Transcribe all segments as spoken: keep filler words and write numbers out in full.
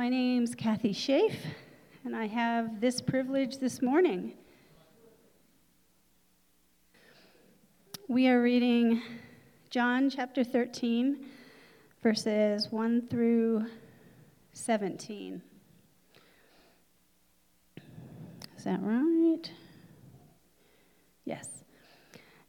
My name's Kathy Schaeff, and I have this privilege this morning. We are reading John chapter thirteen, verses one through seventeen. Is that right? Yes.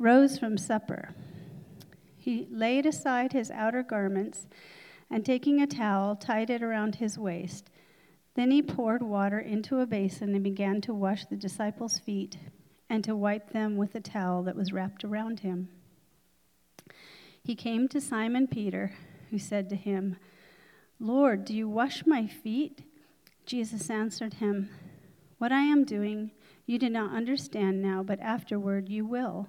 rose from supper. He laid aside his outer garments, and taking a towel, tied it around his waist. Then he poured water into a basin and began to wash the disciples' feet and to wipe them with a towel that was wrapped around him. He came to Simon Peter, who said to him, "Lord, do you wash my feet?" Jesus answered him, "What I am doing you do not understand now, but afterward you will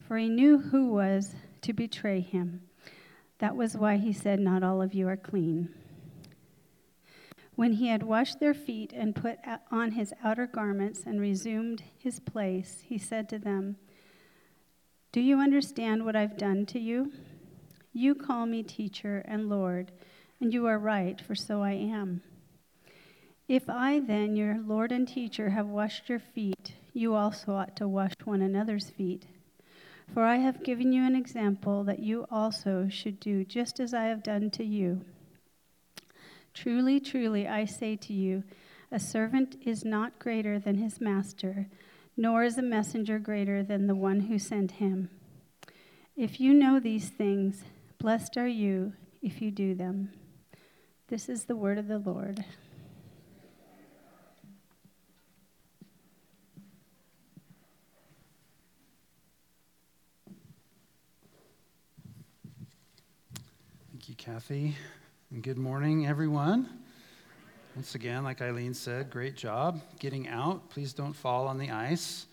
For he knew who was to betray him. That was why he said, "Not all of you are clean." When he had washed their feet and put on his outer garments and resumed his place, he said to them, "Do you understand what I've done to you? You call me teacher and Lord, and you are right, for so I am. If I then, your Lord and teacher, have washed your feet, you also ought to wash one another's feet. For I have given you an example that you also should do just as I have done to you. Truly, truly, I say to you, a servant is not greater than his master, nor is a messenger greater than the one who sent him. If you know these things, blessed are you if you do them." This is the word of the Lord. Kathy, and good morning, everyone. Once again, like Eileen said, great job getting out. Please don't fall on the ice.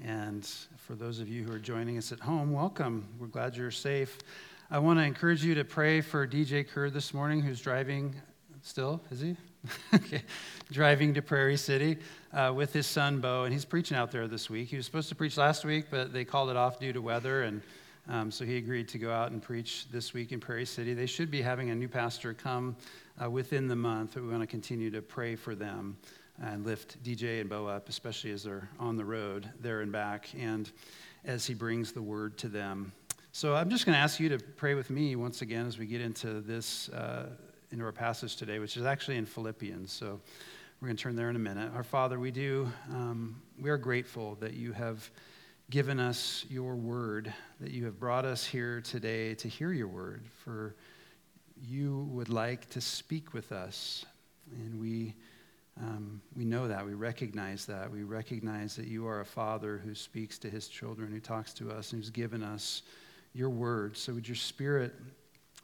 And for those of you who are joining us at home, welcome. We're glad you're safe. I want to encourage you to pray for D J Kerr this morning, who's driving still, is he? Okay, driving to Prairie City uh, with his son, Beau, and he's preaching out there this week. He was supposed to preach last week, but they called it off due to weather, and Um, so he agreed to go out and preach this week in Prairie City. They should be having a new pastor come uh, within the month. We want to continue to pray for them and lift D J and Beau up, especially as they're on the road there and back, and as he brings the word to them. So I'm just going to ask you to pray with me once again as we get into this, uh, into our passage today, which is actually in Philippians. So we're going to turn there in a minute. Our Father, we do, um, we are grateful that you have given us your word, that you have brought us here today to hear your word, for you would like to speak with us, and we um, we know that, we recognize that, we recognize that you are a father who speaks to his children, who talks to us, and who's given us your word. So would your Spirit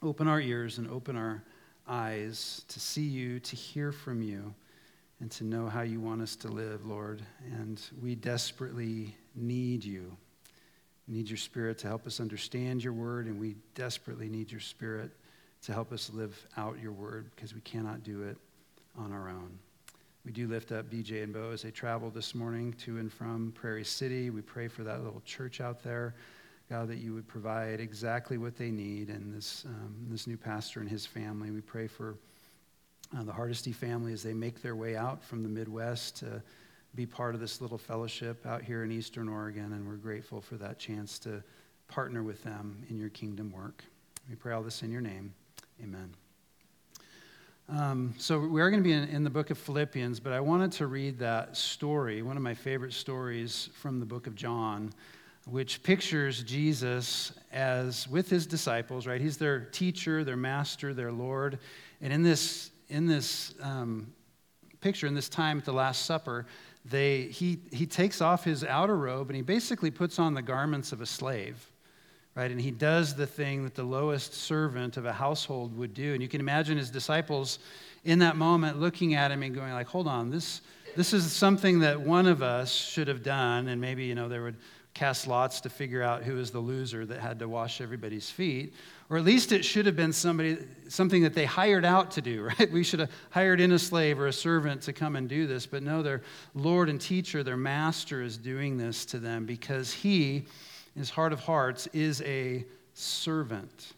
open our ears and open our eyes to see you, to hear from you, and to know how you want us to live, Lord, and we desperately need you. We need your Spirit to help us understand your word, and we desperately need your Spirit to help us live out your word, because we cannot do it on our own. We do lift up D J and Beau as they travel this morning to and from Prairie City. We pray for that little church out there, God, that you would provide exactly what they need, and this um, this new pastor and his family. We pray for uh, the Hardesty family as they make their way out from the Midwest to be part of this little fellowship out here in Eastern Oregon, and we're grateful for that chance to partner with them in your kingdom work. We pray all this in your name. Amen. Um, so we are going to be in, in the book of Philippians, but I wanted to read that story, one of my favorite stories from the book of John, which pictures Jesus as with his disciples, right? He's their teacher, their master, their Lord. And in this in this um, picture, in this time at the Last Supper, they he he takes off his outer robe and he basically puts on the garments of a slave. Right, and he does the thing that the lowest servant of a household would do. And you can imagine his disciples in that moment looking at him and going like, hold on, this this is something that one of us should have done. And maybe, you know, they would cast lots to figure out who was the loser that had to wash everybody's feet. Or at least it should have been somebody, something that they hired out to do, right? We should have hired in a slave or a servant to come and do this. But no, their Lord and teacher, their master is doing this to them because he, in his heart of hearts, is a servant.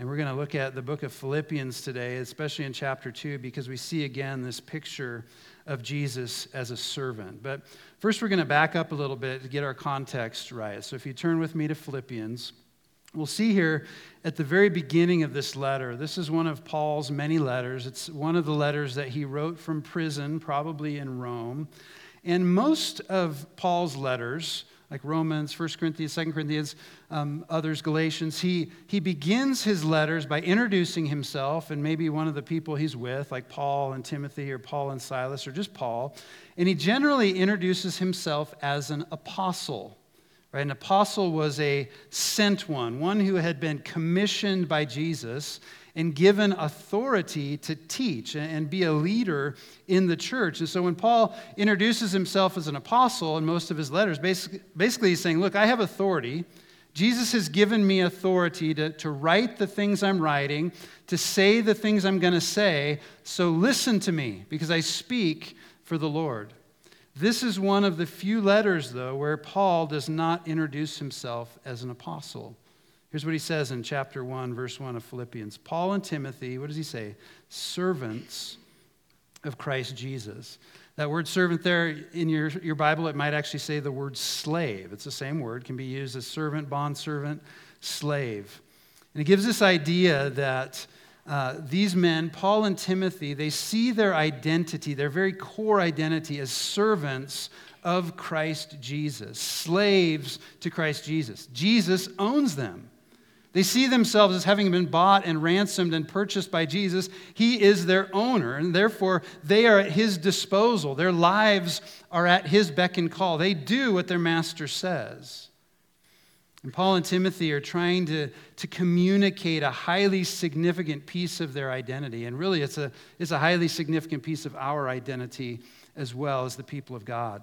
And we're going to look at the book of Philippians today, especially in chapter two, because we see again this picture of Jesus as a servant. But first we're going to back up a little bit to get our context right. So if you turn with me to Philippians, we'll see here at the very beginning of this letter, this is one of Paul's many letters. It's one of the letters that he wrote from prison, probably in Rome. And most of Paul's letters, like Romans, First Corinthians, Second Corinthians, um, others, Galatians. He he begins his letters by introducing himself and maybe one of the people he's with, like Paul and Timothy or Paul and Silas or just Paul. And he generally introduces himself as an apostle. Right? An apostle was a sent one, one who had been commissioned by Jesus and given authority to teach and be a leader in the church. And so when Paul introduces himself as an apostle in most of his letters, basically, basically he's saying, look, I have authority. Jesus has given me authority to, to write the things I'm writing, to say the things I'm going to say, so listen to me, because I speak for the Lord. This is one of the few letters, though, where Paul does not introduce himself as an apostle. Here's what he says in chapter one, verse one of Philippians. Paul and Timothy, what does he say? Servants of Christ Jesus. That word servant there in your, your Bible, it might actually say the word slave. It's the same word, can be used as servant, bondservant, slave. And it gives this idea that uh, these men, Paul and Timothy, they see their identity, their very core identity as servants of Christ Jesus, slaves to Christ Jesus. Jesus owns them. They see themselves as having been bought and ransomed and purchased by Jesus. He is their owner, and therefore they are at his disposal. Their lives are at his beck and call. They do what their master says. And Paul and Timothy are trying to, to communicate a highly significant piece of their identity. And really, it's a, it's a highly significant piece of our identity as well as the people of God.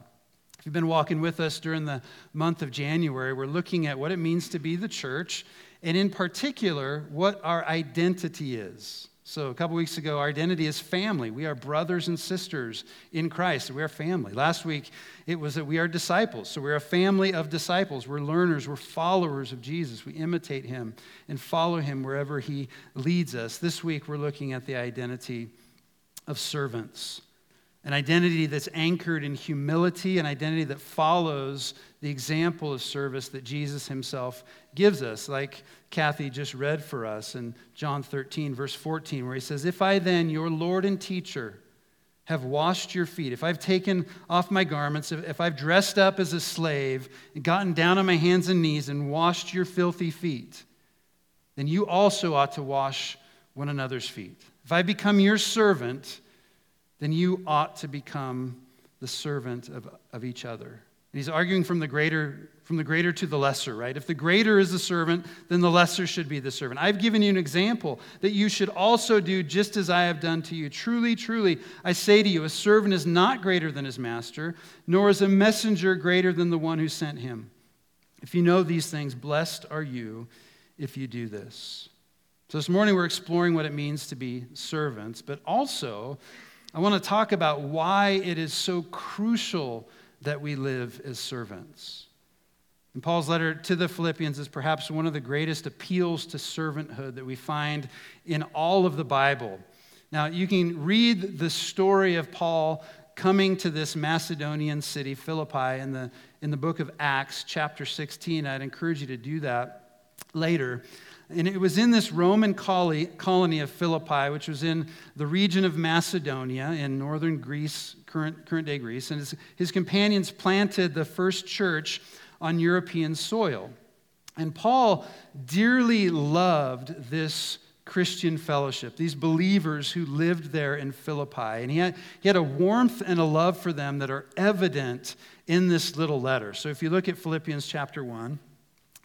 If you've been walking with us during the month of January, we're looking at what it means to be the church, and in particular, what our identity is. So a couple weeks ago, our identity is family. We are brothers and sisters in Christ. We are family. Last week, it was that we are disciples. So we're a family of disciples. We're learners. We're followers of Jesus. We imitate him and follow him wherever he leads us. This week, we're looking at the identity of servants. An identity that's anchored in humility, an identity that follows the example of service that Jesus himself gives us, like Kathy just read for us in John thirteen, verse fourteen, where he says, if I then, your Lord and teacher, have washed your feet, if I've taken off my garments, if, if I've dressed up as a slave and gotten down on my hands and knees and washed your filthy feet, then you also ought to wash one another's feet. If I become your servant, then you ought to become the servant of, of each other. And he's arguing from the greater from the greater to the lesser, right? If the greater is the servant, then the lesser should be the servant. I've given you an example that you should also do just as I have done to you. Truly, truly, I say to you, a servant is not greater than his master, nor is a messenger greater than the one who sent him. If you know these things, blessed are you if you do this. So this morning we're exploring what it means to be servants, but also I want to talk about why it is so crucial that we live as servants. And Paul's letter to the Philippians is perhaps one of the greatest appeals to servanthood that we find in all of the Bible. Now, you can read the story of Paul coming to this Macedonian city, Philippi, in the, in the book of Acts, chapter sixteen. I'd encourage you to do that later. And it was in this Roman colony of Philippi, which was in the region of Macedonia in northern Greece, current, current day Greece. And his, his companions planted the first church on European soil. And Paul dearly loved this Christian fellowship, these believers who lived there in Philippi. And he had, he had a warmth and a love for them that are evident in this little letter. So if you look at Philippians chapter one,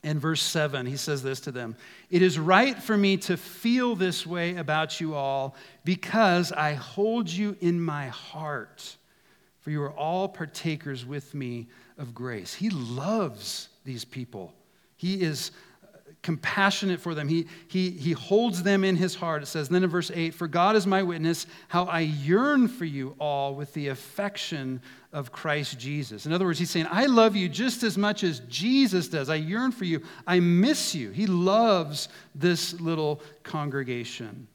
in verse seven, he says this to them: "It is right for me to feel this way about you all because I hold you in my heart, for you are all partakers with me of grace." He loves these people. He is compassionate for them. He, he, he holds them in his heart. It says, then in verse eight, "For God is my witness, how I yearn for you all with the affection of Christ Jesus." In other words, he's saying, I love you just as much as Jesus does. I yearn for you. I miss you. He loves this little congregation.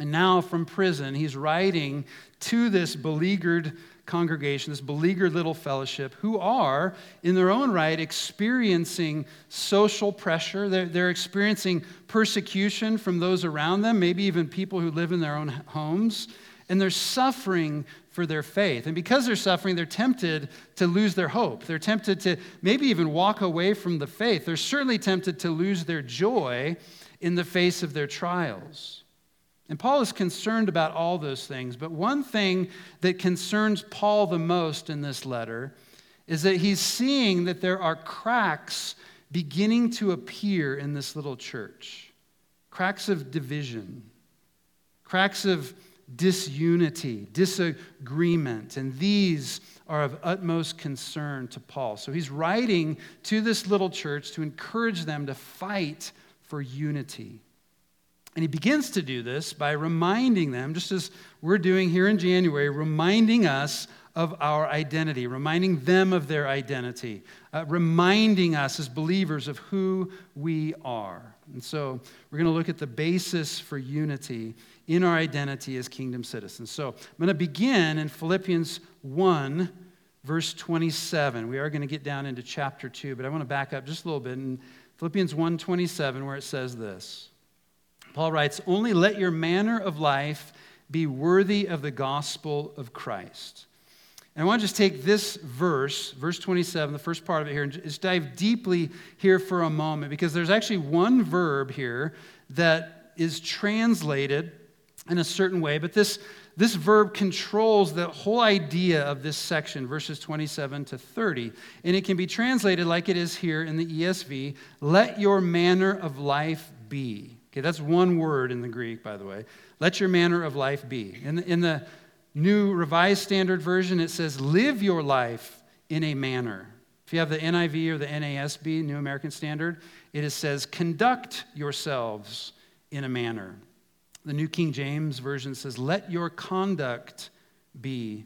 And now from prison, he's writing to this beleaguered congregation, this beleaguered little fellowship, who are, in their own right, experiencing social pressure. They're, they're experiencing persecution from those around them, maybe even people who live in their own homes. And they're suffering for their faith. And because they're suffering, they're tempted to lose their hope. They're tempted to maybe even walk away from the faith. They're certainly tempted to lose their joy in the face of their trials. And Paul is concerned about all those things, but one thing that concerns Paul the most in this letter is that he's seeing that there are cracks beginning to appear in this little church. Cracks of division, cracks of disunity, disagreement, and these are of utmost concern to Paul. So he's writing to this little church to encourage them to fight for unity. And he begins to do this by reminding them, just as we're doing here in January, reminding us of our identity, reminding them of their identity, uh, reminding us as believers of who we are. And so we're going to look at the basis for unity in our identity as kingdom citizens. So I'm going to begin in Philippians one, verse twenty-seven. We are going to get down into chapter two, but I want to back up just a little bit in Philippians one twenty-seven, where it says this. Paul writes, "Only let your manner of life be worthy of the gospel of Christ." And I want to just take this verse, verse twenty-seven, the first part of it here, and just dive deeply here for a moment, because there's actually one verb here that is translated in a certain way, but this, this verb controls the whole idea of this section, verses twenty-seven to thirty, and it can be translated like it is here in the E S V, "Let your manner of life be." Okay, that's one word in the Greek, by the way. Let your manner of life be. In the, in the New Revised Standard Version, it says, live your life in a manner. If you have the N I V or the N A S B, New American Standard, it is, says, conduct yourselves in a manner. The New King James Version says, let your conduct be,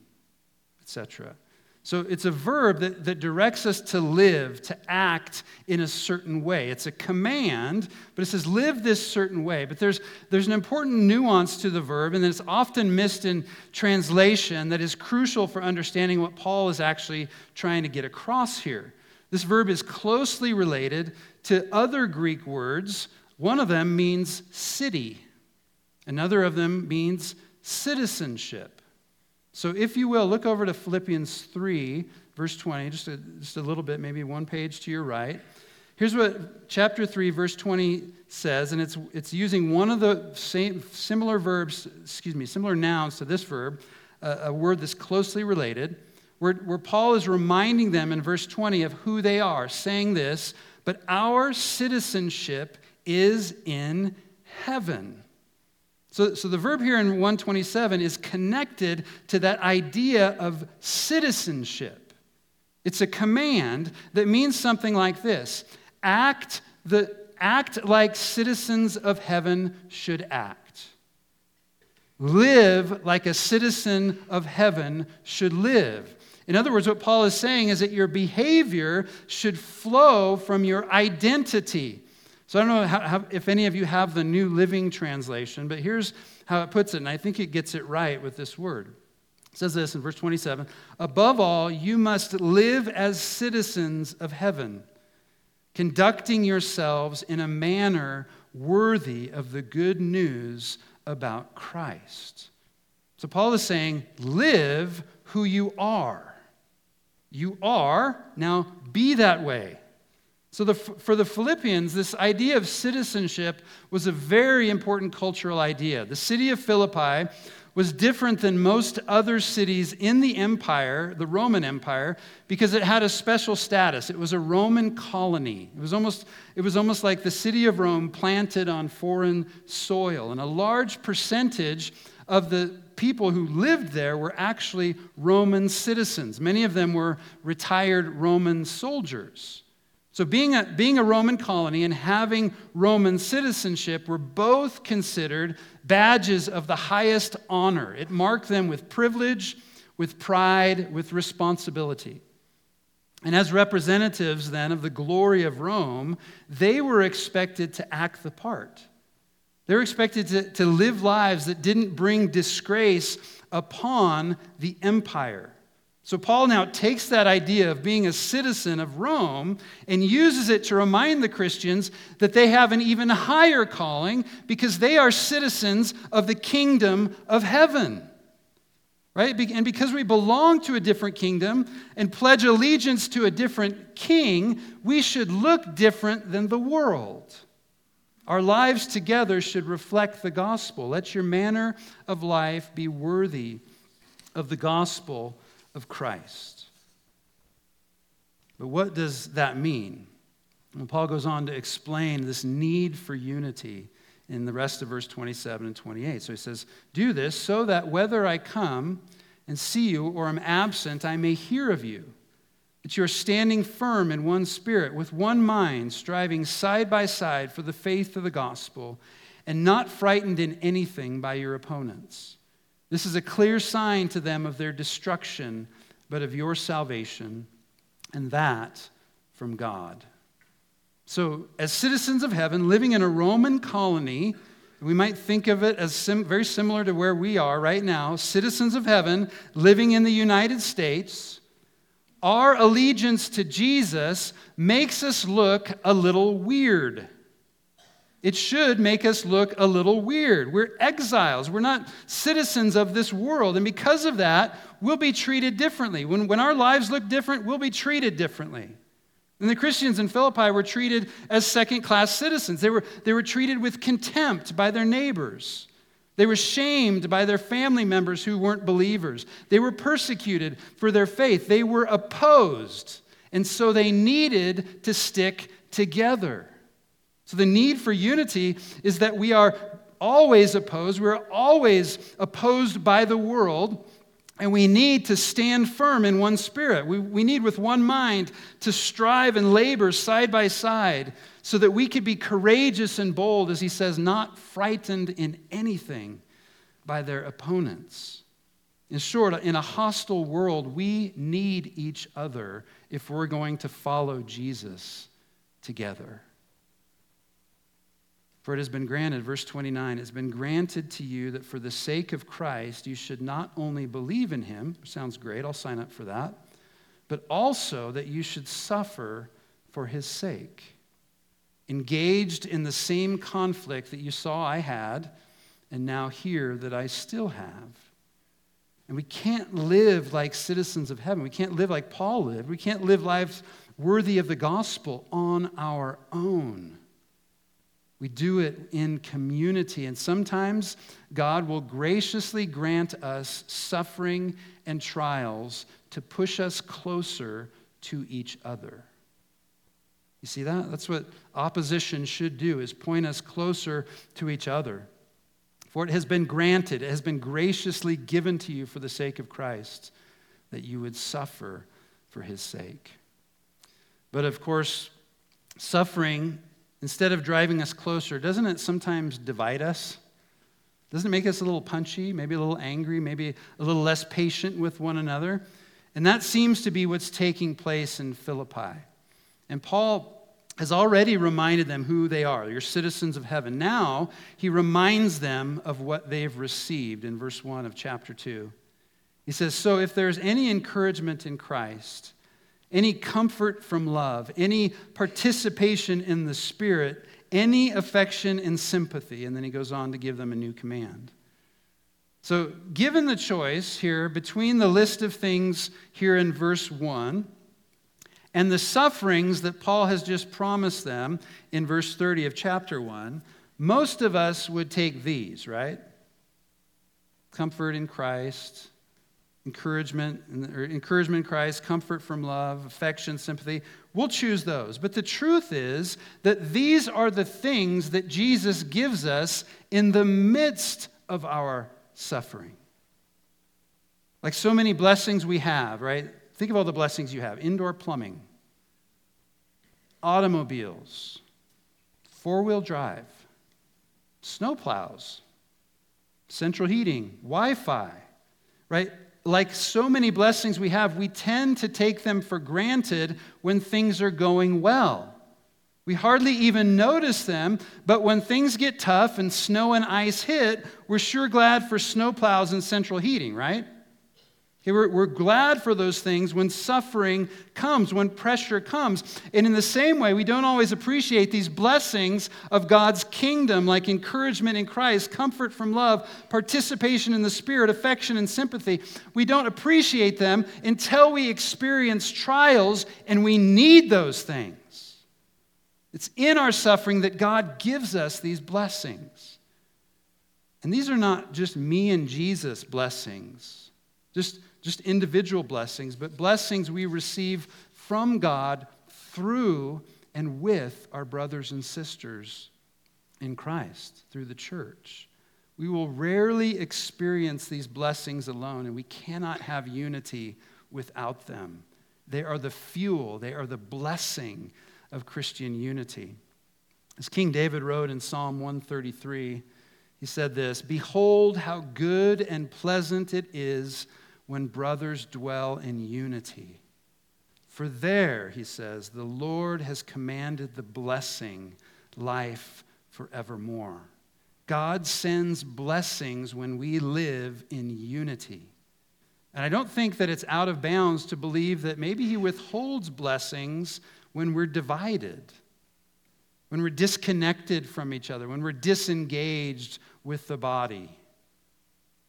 et cetera. So it's a verb that, that directs us to live, to act in a certain way. It's a command, but it says live this certain way. But there's, there's an important nuance to the verb, and it's often missed in translation, that is crucial for understanding what Paul is actually trying to get across here. This verb is closely related to other Greek words. One of them means city. Another of them means citizenship. So if you will, look over to Philippians three, verse twenty, just a, just a little bit, maybe one page to your right. Here's what chapter three, verse twenty says, and it's it's using one of the same similar verbs, excuse me, similar nouns to this verb, uh, a word that's closely related, where, where Paul is reminding them in verse twenty of who they are, saying this, but our citizenship is in heaven. So, so the verb here in one twenty-seven is connected to that idea of citizenship. It's a command that means something like this: act the act like citizens of heaven should act. Live like a citizen of heaven should live. In other words, what Paul is saying is that your behavior should flow from your identity. So I don't know how, how, if any of you have the New Living Translation, but here's how it puts it, and I think it gets it right with this word. It says this in verse twenty-seven, above all, you must live as citizens of heaven, conducting yourselves in a manner worthy of the good news about Christ. So Paul is saying, live who you are. You are, now be that way. So the, for the Philippians, this idea of citizenship was a very important cultural idea. The city of Philippi was different than most other cities in the empire, the Roman Empire, because it had a special status. It was a Roman colony. It was almost, it was almost like the city of Rome planted on foreign soil. And a large percentage of the people who lived there were actually Roman citizens. Many of them were retired Roman soldiers. So being a, being a Roman colony and having Roman citizenship were both considered badges of the highest honor. It marked them with privilege, with pride, with responsibility. And as representatives then of the glory of Rome, they were expected to act the part. They were expected to, to live lives that didn't bring disgrace upon the empire. So Paul now takes that idea of being a citizen of Rome and uses it to remind the Christians that they have an even higher calling because they are citizens of the kingdom of heaven. Right? And because we belong to a different kingdom and pledge allegiance to a different king, we should look different than the world. Our lives together should reflect the gospel. Let your manner of life be worthy of the gospel of Christ. But what does that mean? And Paul goes on to explain this need for unity in the rest of verse twenty-seven and twenty-eight. So he says, do this so that whether I come and see you or am absent, I may hear of you, that you are standing firm in one spirit, with one mind, striving side by side for the faith of the gospel, and not frightened in anything by your opponents. This is a clear sign to them of their destruction, but of your salvation, and that from God. So, as citizens of heaven, living in a Roman colony, we might think of it as sim- very similar to where we are right now, citizens of heaven, living in the United States, our allegiance to Jesus makes us look a little weird. It should make us look a little weird. We're exiles. We're not citizens of this world. And because of that, we'll be treated differently. When, when our lives look different, we'll be treated differently. And the Christians in Philippi were treated as second-class citizens. They were, they were treated with contempt by their neighbors. They were shamed by their family members who weren't believers. They were persecuted for their faith. They were opposed. And so they needed to stick together. So the need for unity is that we are always opposed. We're always opposed by the world, and we need to stand firm in one spirit. We, we need with one mind to strive and labor side by side so that we could be courageous and bold, as he says, not frightened in anything by their opponents. In short, in a hostile world, we need each other if we're going to follow Jesus together. For it has been granted, verse twenty-nine, it's been granted to you that for the sake of Christ, you should not only believe in him, sounds great, I'll sign up for that, but also that you should suffer for his sake. Engaged in the same conflict that you saw I had, and now hear that I still have. And we can't live like citizens of heaven. We can't live like Paul lived. We can't live lives worthy of the gospel on our own. We do it in community, and sometimes God will graciously grant us suffering and trials to push us closer to each other. You see that? That's what opposition should do, is point us closer to each other. For it has been granted, it has been graciously given to you for the sake of Christ, that you would suffer for his sake. But of course, suffering, instead of driving us closer, doesn't it sometimes divide us? Doesn't it make us a little punchy, maybe a little angry, maybe a little less patient with one another? And that seems to be what's taking place in Philippi. And Paul has already reminded them who they are. You're citizens of heaven. Now, he reminds them of what they've received in verse one of chapter two. He says, so if there's any encouragement in Christ, any comfort from love, any participation in the Spirit, any affection and sympathy. And then he goes on to give them a new command. So given the choice here between the list of things here in verse one and the sufferings that Paul has just promised them in verse thirty of chapter one, most of us would take these, right? Comfort in Christ, encouragement, or encouragement in Christ, comfort from love, affection, sympathy. We'll choose those. But the truth is that these are the things that Jesus gives us in the midst of our suffering. Like so many blessings we have, right? Think of all the blessings you have. Indoor plumbing, automobiles, four-wheel drive, snowplows, central heating, Wi-Fi, right? Like so many blessings we have, we tend to take them for granted when things are going well. We hardly even notice them, but when things get tough and snow and ice hit, we're sure glad for snowplows and central heating, right? Okay, we're, we're glad for those things when suffering comes, when pressure comes. And in the same way, we don't always appreciate these blessings of God's kingdom, like encouragement in Christ, comfort from love, participation in the Spirit, affection and sympathy. We don't appreciate them until we experience trials, and we need those things. It's in our suffering that God gives us these blessings. And these are not just me and Jesus blessings, just Just individual blessings, but blessings we receive from God through and with our brothers and sisters in Christ, through the church. We will rarely experience these blessings alone, and we cannot have unity without them. They are the fuel, they are the blessing of Christian unity. As King David wrote in Psalm one thirty-three, he said this, "Behold how good and pleasant it is when brothers dwell in unity. For there," he says, "the Lord has commanded the blessing, life forevermore." God sends blessings when we live in unity. And I don't think that it's out of bounds to believe that maybe he withholds blessings when we're divided, when we're disconnected from each other, when we're disengaged with the body.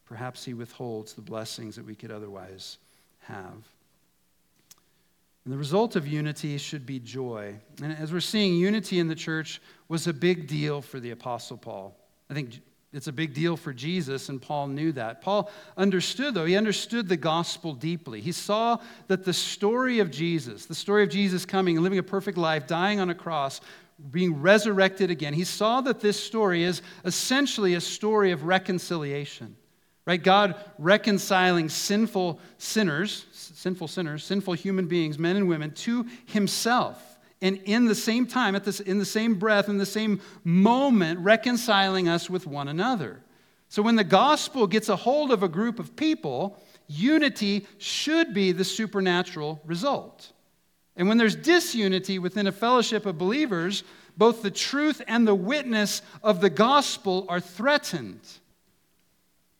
Perhaps he withholds the blessings that we could otherwise have. And the result of unity should be joy. And as we're seeing, unity in the church was a big deal for the Apostle Paul. I think it's a big deal for Jesus, and Paul knew that. Paul understood, though. He understood the gospel deeply. He saw that the story of Jesus, the story of Jesus coming and living a perfect life, dying on a cross, being resurrected again, he saw that this story is essentially a story of reconciliation. Right? God reconciling sinful sinners, sinful sinners, sinful human beings, men and women, to himself. And in the same time, at this, in the same breath, in the same moment, reconciling us with one another. So when the gospel gets a hold of a group of people, unity should be the supernatural result. And when there's disunity within a fellowship of believers, both the truth and the witness of the gospel are threatened.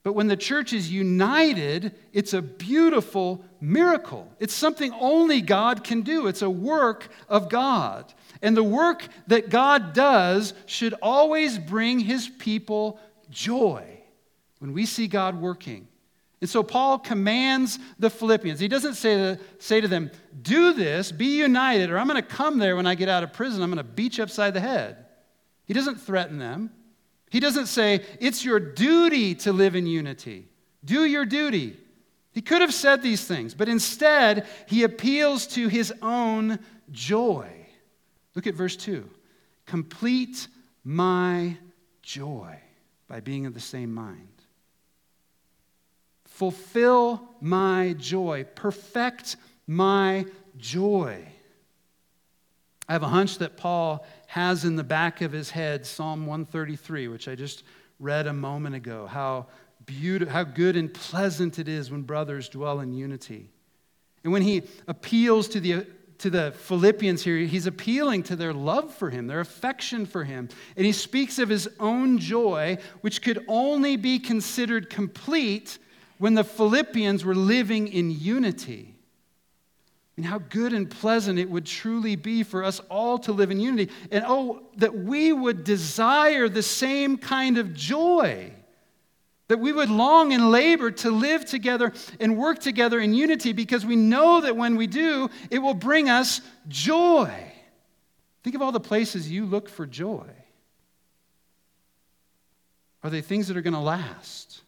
But when the church is united, it's a beautiful miracle. It's something only God can do. It's a work of God. And the work that God does should always bring his people joy when we see God working. And so Paul commands the Philippians. He doesn't say to, say to them, do this, be united, or I'm going to come there when I get out of prison. I'm going to beat you upside the head. He doesn't threaten them. He doesn't say, it's your duty to live in unity. Do your duty. He could have said these things, but instead, he appeals to his own joy. Look at verse two. Complete my joy by being of the same mind. Fulfill my joy. Perfect my joy. I have a hunch that Paul has in the back of his head Psalm one thirty-three, which I just read a moment ago. How beautiful, how good and pleasant it is when brothers dwell in unity. And when he appeals to the to the Philippians here, he's appealing to their love for him, their affection for him. And he speaks of his own joy, which could only be considered complete when the Philippians were living in unity. And how good and pleasant it would truly be for us all to live in unity. And oh, that we would desire the same kind of joy. That we would long and labor to live together and work together in unity, because we know that when we do, it will bring us joy. Think of all the places you look for joy. Are they things that are going to last?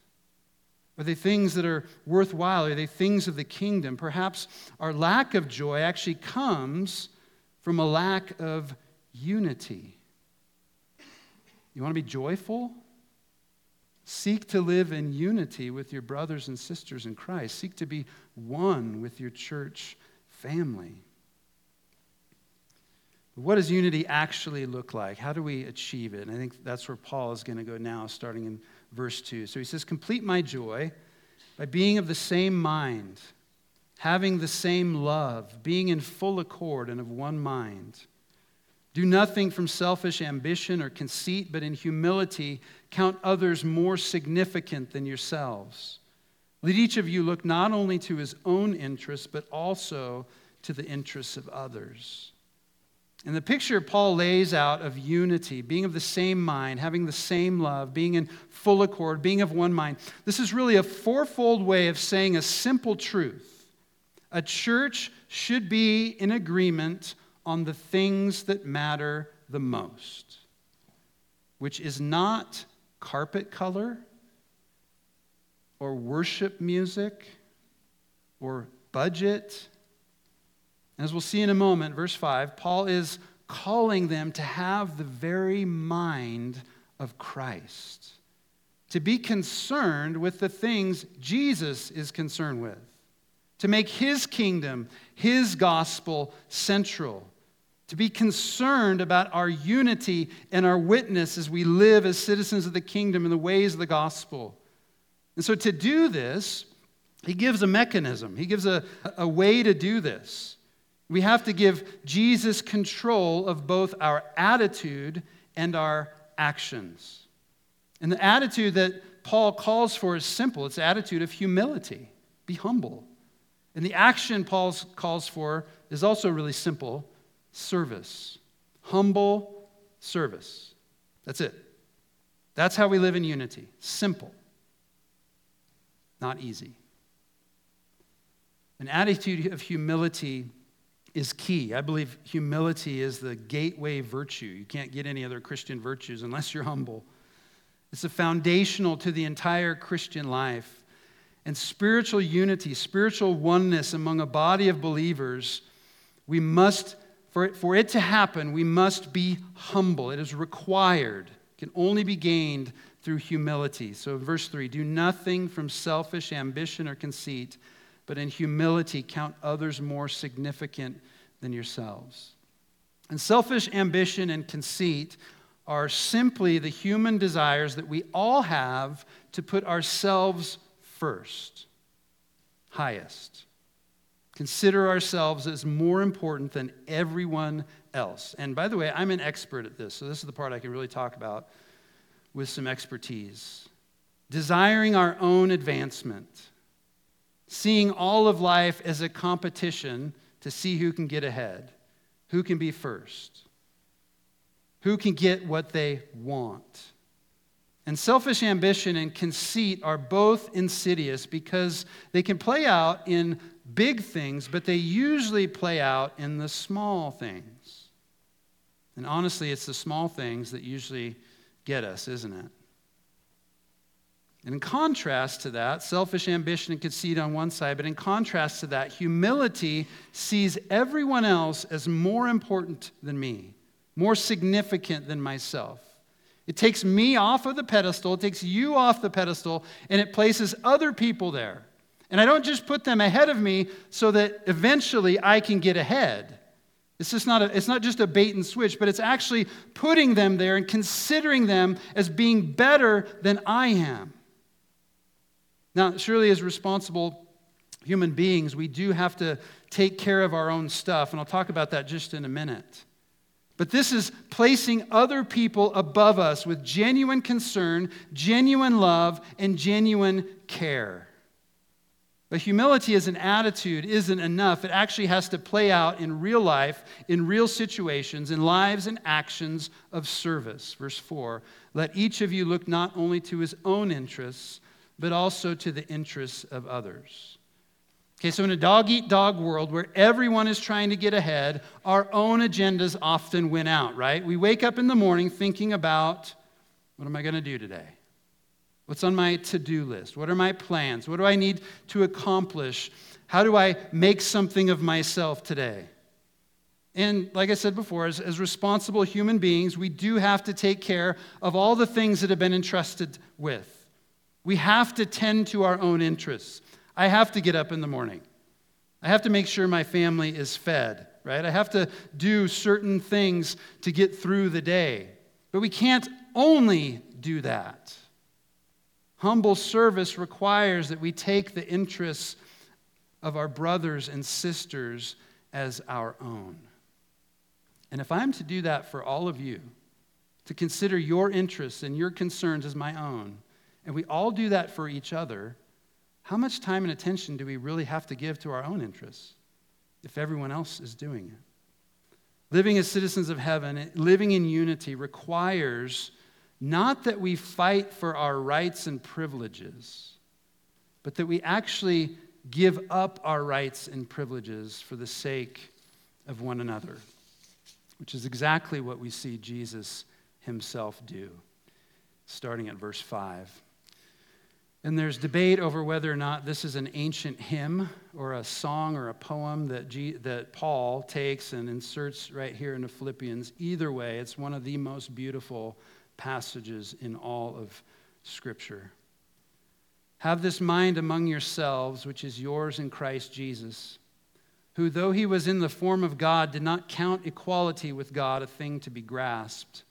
Are they things that are worthwhile? Are they things of the kingdom? Perhaps our lack of joy actually comes from a lack of unity. You want to be joyful? Seek to live in unity with your brothers and sisters in Christ. Seek to be one with your church family. What does unity actually look like? How do we achieve it? And I think that's where Paul is going to go now, starting in verse two. So he says, complete my joy by being of the same mind, having the same love, being in full accord and of one mind. Do nothing from selfish ambition or conceit, but in humility count others more significant than yourselves. Let each of you look not only to his own interests, but also to the interests of others. And the picture Paul lays out of unity, being of the same mind, having the same love, being in full accord, being of one mind, this is really a fourfold way of saying a simple truth. A church should be in agreement on the things that matter the most, which is not carpet color or worship music or budget. As we'll see in a moment, verse five, Paul is calling them to have the very mind of Christ, to be concerned with the things Jesus is concerned with, to make his kingdom, his gospel central, to be concerned about our unity and our witness as we live as citizens of the kingdom in the ways of the gospel. And so to do this, he gives a mechanism. He gives a, a way to do this. We have to give Jesus control of both our attitude and our actions. And the attitude that Paul calls for is simple. It's the attitude of humility. Be humble. And the action Paul calls for is also really simple. Service. Humble service. That's it. That's how we live in unity. Simple. Not easy. An attitude of humility is key. I believe humility is the gateway virtue. You can't get any other Christian virtues unless you're humble. It's a foundational to the entire Christian life. And spiritual unity, spiritual oneness among a body of believers, we must, for it, for it to happen, we must be humble. It is required. It can only be gained through humility. So verse three, do nothing from selfish ambition or conceit, but in humility count others more significant than yourselves. And selfish ambition and conceit are simply the human desires that we all have to put ourselves first, highest. Consider ourselves as more important than everyone else. And by the way, I'm an expert at this, so this is the part I can really talk about with some expertise. Desiring our own advancement. Seeing all of life as a competition to see who can get ahead, who can be first, who can get what they want. And selfish ambition and conceit are both insidious because they can play out in big things, but they usually play out in the small things. And honestly, it's the small things that usually get us, isn't it? And in contrast to that, selfish ambition and conceit on one side, but in contrast to that, humility sees everyone else as more important than me, more significant than myself. It takes me off of the pedestal, it takes you off the pedestal, and it places other people there. And I don't just put them ahead of me so that eventually I can get ahead. It's just not a, it's not just a bait and switch, but it's actually putting them there and considering them as being better than I am. Now, surely as responsible human beings, we do have to take care of our own stuff, and I'll talk about that just in a minute. But this is placing other people above us with genuine concern, genuine love, and genuine care. But humility as an attitude isn't enough. It actually has to play out in real life, in real situations, in lives and actions of service. Verse four, let each of you look not only to his own interests, but also to the interests of others. Okay, so in a dog-eat-dog world where everyone is trying to get ahead, our own agendas often win out, right? We wake up in the morning thinking about, what am I going to do today? What's on my to-do list? What are my plans? What do I need to accomplish? How do I make something of myself today? And like I said before, as, as responsible human beings, we do have to take care of all the things that have been entrusted with. We have to tend to our own interests. I have to get up in the morning. I have to make sure my family is fed, right? I have to do certain things to get through the day. But we can't only do that. Humble service requires that we take the interests of our brothers and sisters as our own. And if I'm to do that for all of you, to consider your interests and your concerns as my own, and we all do that for each other, how much time and attention do we really have to give to our own interests if everyone else is doing it? Living as citizens of heaven, living in unity requires not that we fight for our rights and privileges, but that we actually give up our rights and privileges for the sake of one another, which is exactly what we see Jesus himself do, starting at verse five. And there's debate over whether or not this is an ancient hymn or a song or a poem that G- that Paul takes and inserts right here into Philippians. Either way, it's one of the most beautiful passages in all of Scripture. Have this mind among yourselves, which is yours in Christ Jesus, who, though he was in the form of God, did not count equality with God a thing to be grasped,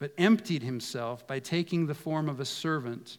but emptied himself by taking the form of a servant,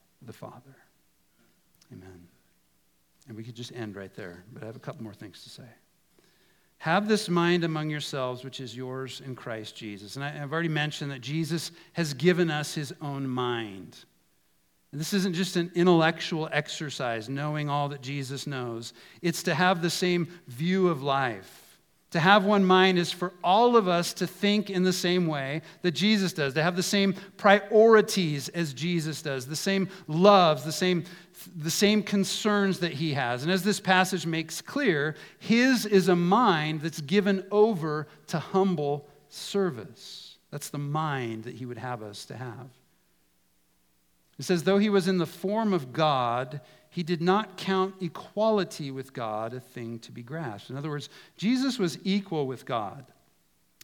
the Father. Amen. And we could just end right there, but I have a couple more things to say. Have this mind among yourselves, which is yours in Christ Jesus. And I, I've already mentioned that Jesus has given us his own mind. And this isn't just an intellectual exercise, knowing all that Jesus knows. It's to have the same view of life. To have one mind is for all of us to think in the same way that Jesus does, to have the same priorities as Jesus does, the same loves, the same the same concerns that he has. And as this passage makes clear, his is a mind that's given over to humble service. That's the mind that he would have us to have. It says, though he was in the form of God, he did not count equality with God a thing to be grasped. In other words, Jesus was equal with God.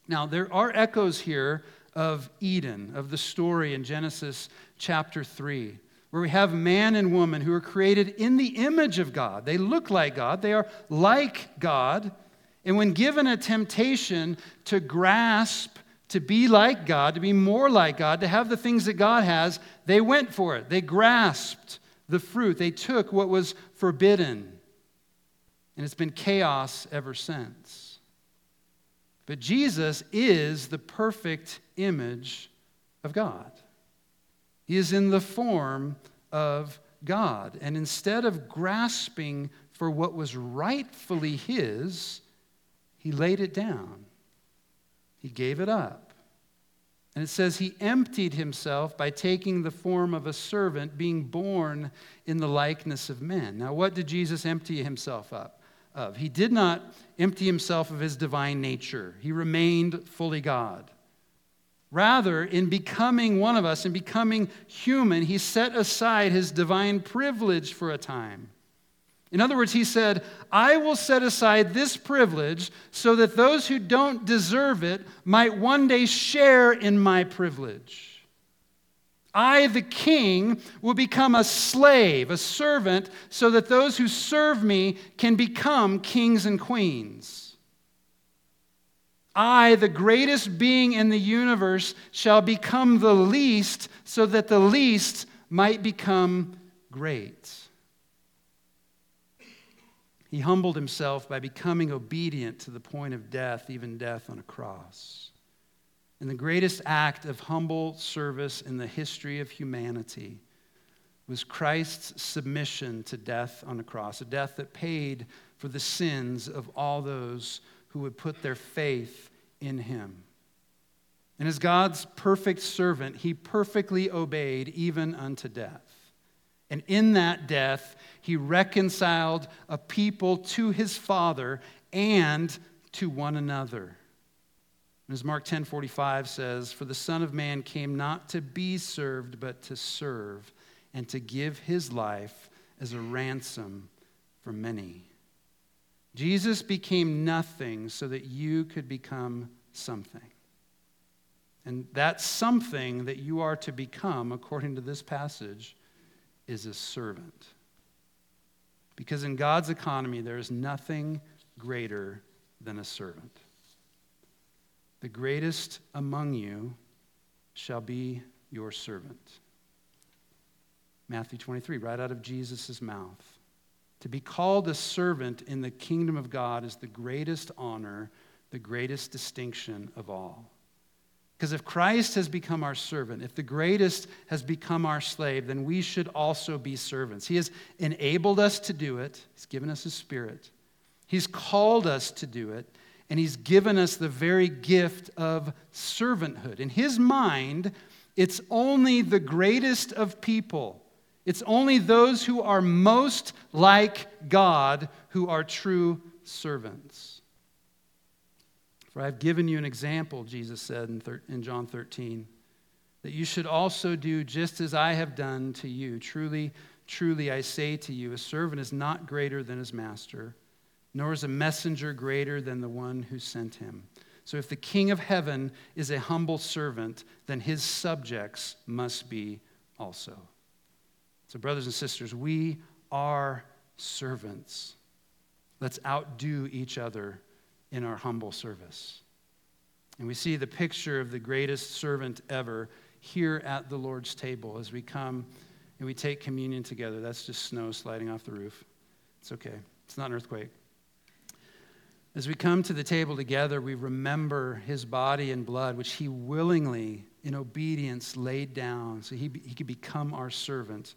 Now, there are echoes here of Eden, of the story in Genesis chapter three. Where we have man and woman who are created in the image of God. They look like God. They are like God. And when given a temptation to grasp, to be like God, to be more like God, to have the things that God has, they went for it. They grasped the fruit. They took what was forbidden. And it's been chaos ever since. But Jesus is the perfect image of God. He is in the form of God. And instead of grasping for what was rightfully his, he laid it down. He gave it up. And it says he emptied himself by taking the form of a servant, being born in the likeness of men. Now, what did Jesus empty himself up of? He did not empty himself of his divine nature. He remained fully God. Rather, in becoming one of us, in becoming human, he set aside his divine privilege for a time. In other words, he said, I will set aside this privilege so that those who don't deserve it might one day share in my privilege. I, the king, will become a slave, a servant, so that those who serve me can become kings and queens. I, the greatest being in the universe, shall become the least, so that the least might become great. He humbled himself by becoming obedient to the point of death, even death on a cross. And the greatest act of humble service in the history of humanity was Christ's submission to death on the cross, a death that paid for the sins of all those who would put their faith in him. And as God's perfect servant, he perfectly obeyed even unto death. And in that death, he reconciled a people to his Father and to one another. And as Mark ten forty-five says, "For the Son of Man came not to be served, but to serve, and to give his life as a ransom for many." Jesus became nothing so that you could become something. And that something that you are to become, according to this passage, is a servant. Because in God's economy, there is nothing greater than a servant. The greatest among you shall be your servant. Matthew twenty-three, right out of Jesus' mouth. To be called a servant in the kingdom of God is the greatest honor, the greatest distinction of all. Because if Christ has become our servant, if the greatest has become our slave, then we should also be servants. He has enabled us to do it. He's given us his Spirit. He's called us to do it. And he's given us the very gift of servanthood. In his mind, it's only the greatest of people. It's only those who are most like God who are true servants. "For I have given you an example," Jesus said in, thir- in John thirteen, "that you should also do just as I have done to you. Truly, truly, I say to you, a servant is not greater than his master, nor is a messenger greater than the one who sent him. So if the King of heaven is a humble servant, then his subjects must be also." So brothers and sisters, we are servants. Let's outdo each other in our humble service. And we see the picture of the greatest servant ever here at the Lord's table as we come and we take communion together. That's just snow sliding off the roof. It's okay. It's not an earthquake. As we come to the table together, we remember his body and blood, which he willingly, in obedience, laid down so he, he could become our servant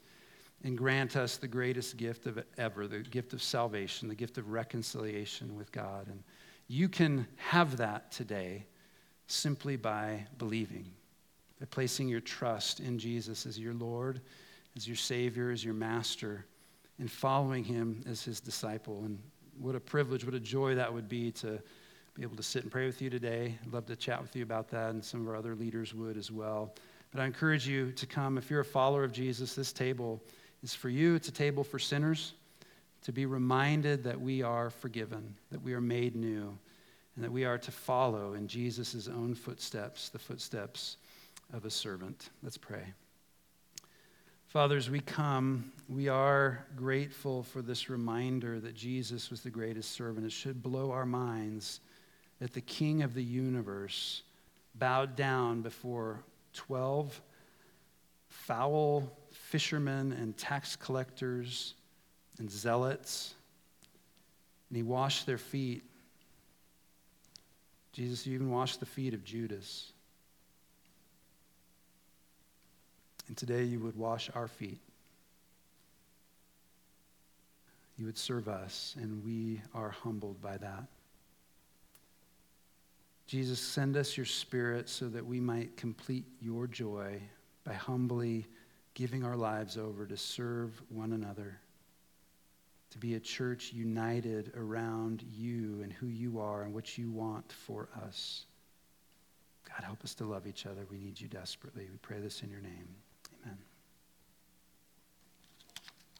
and grant us the greatest gift of ever, the gift of salvation, the gift of reconciliation with God. And you can have that today simply by believing, by placing your trust in Jesus as your Lord, as your Savior, as your Master, and following him as his disciple. And what a privilege, what a joy that would be to be able to sit and pray with you today. I'd love to chat with you about that, and some of our other leaders would as well. But I encourage you to come. If you're a follower of Jesus, this table is for you. It's a table for sinners to be reminded that we are forgiven, that we are made new, and that we are to follow in Jesus' own footsteps, the footsteps of a servant. Let's pray. Father, as we come, we are grateful for this reminder that Jesus was the greatest servant. It should blow our minds that the King of the universe bowed down before twelve foul fishermen and tax collectors and zealots, and he washed their feet. Jesus, you even washed the feet of Judas. And today you would wash our feet. You would serve us, and we are humbled by that. Jesus, send us your Spirit so that we might complete your joy by humbly giving our lives over to serve one another, to be a church united around you and who you are and what you want for us. God, help us to love each other. We need you desperately. We pray this in your name. Amen.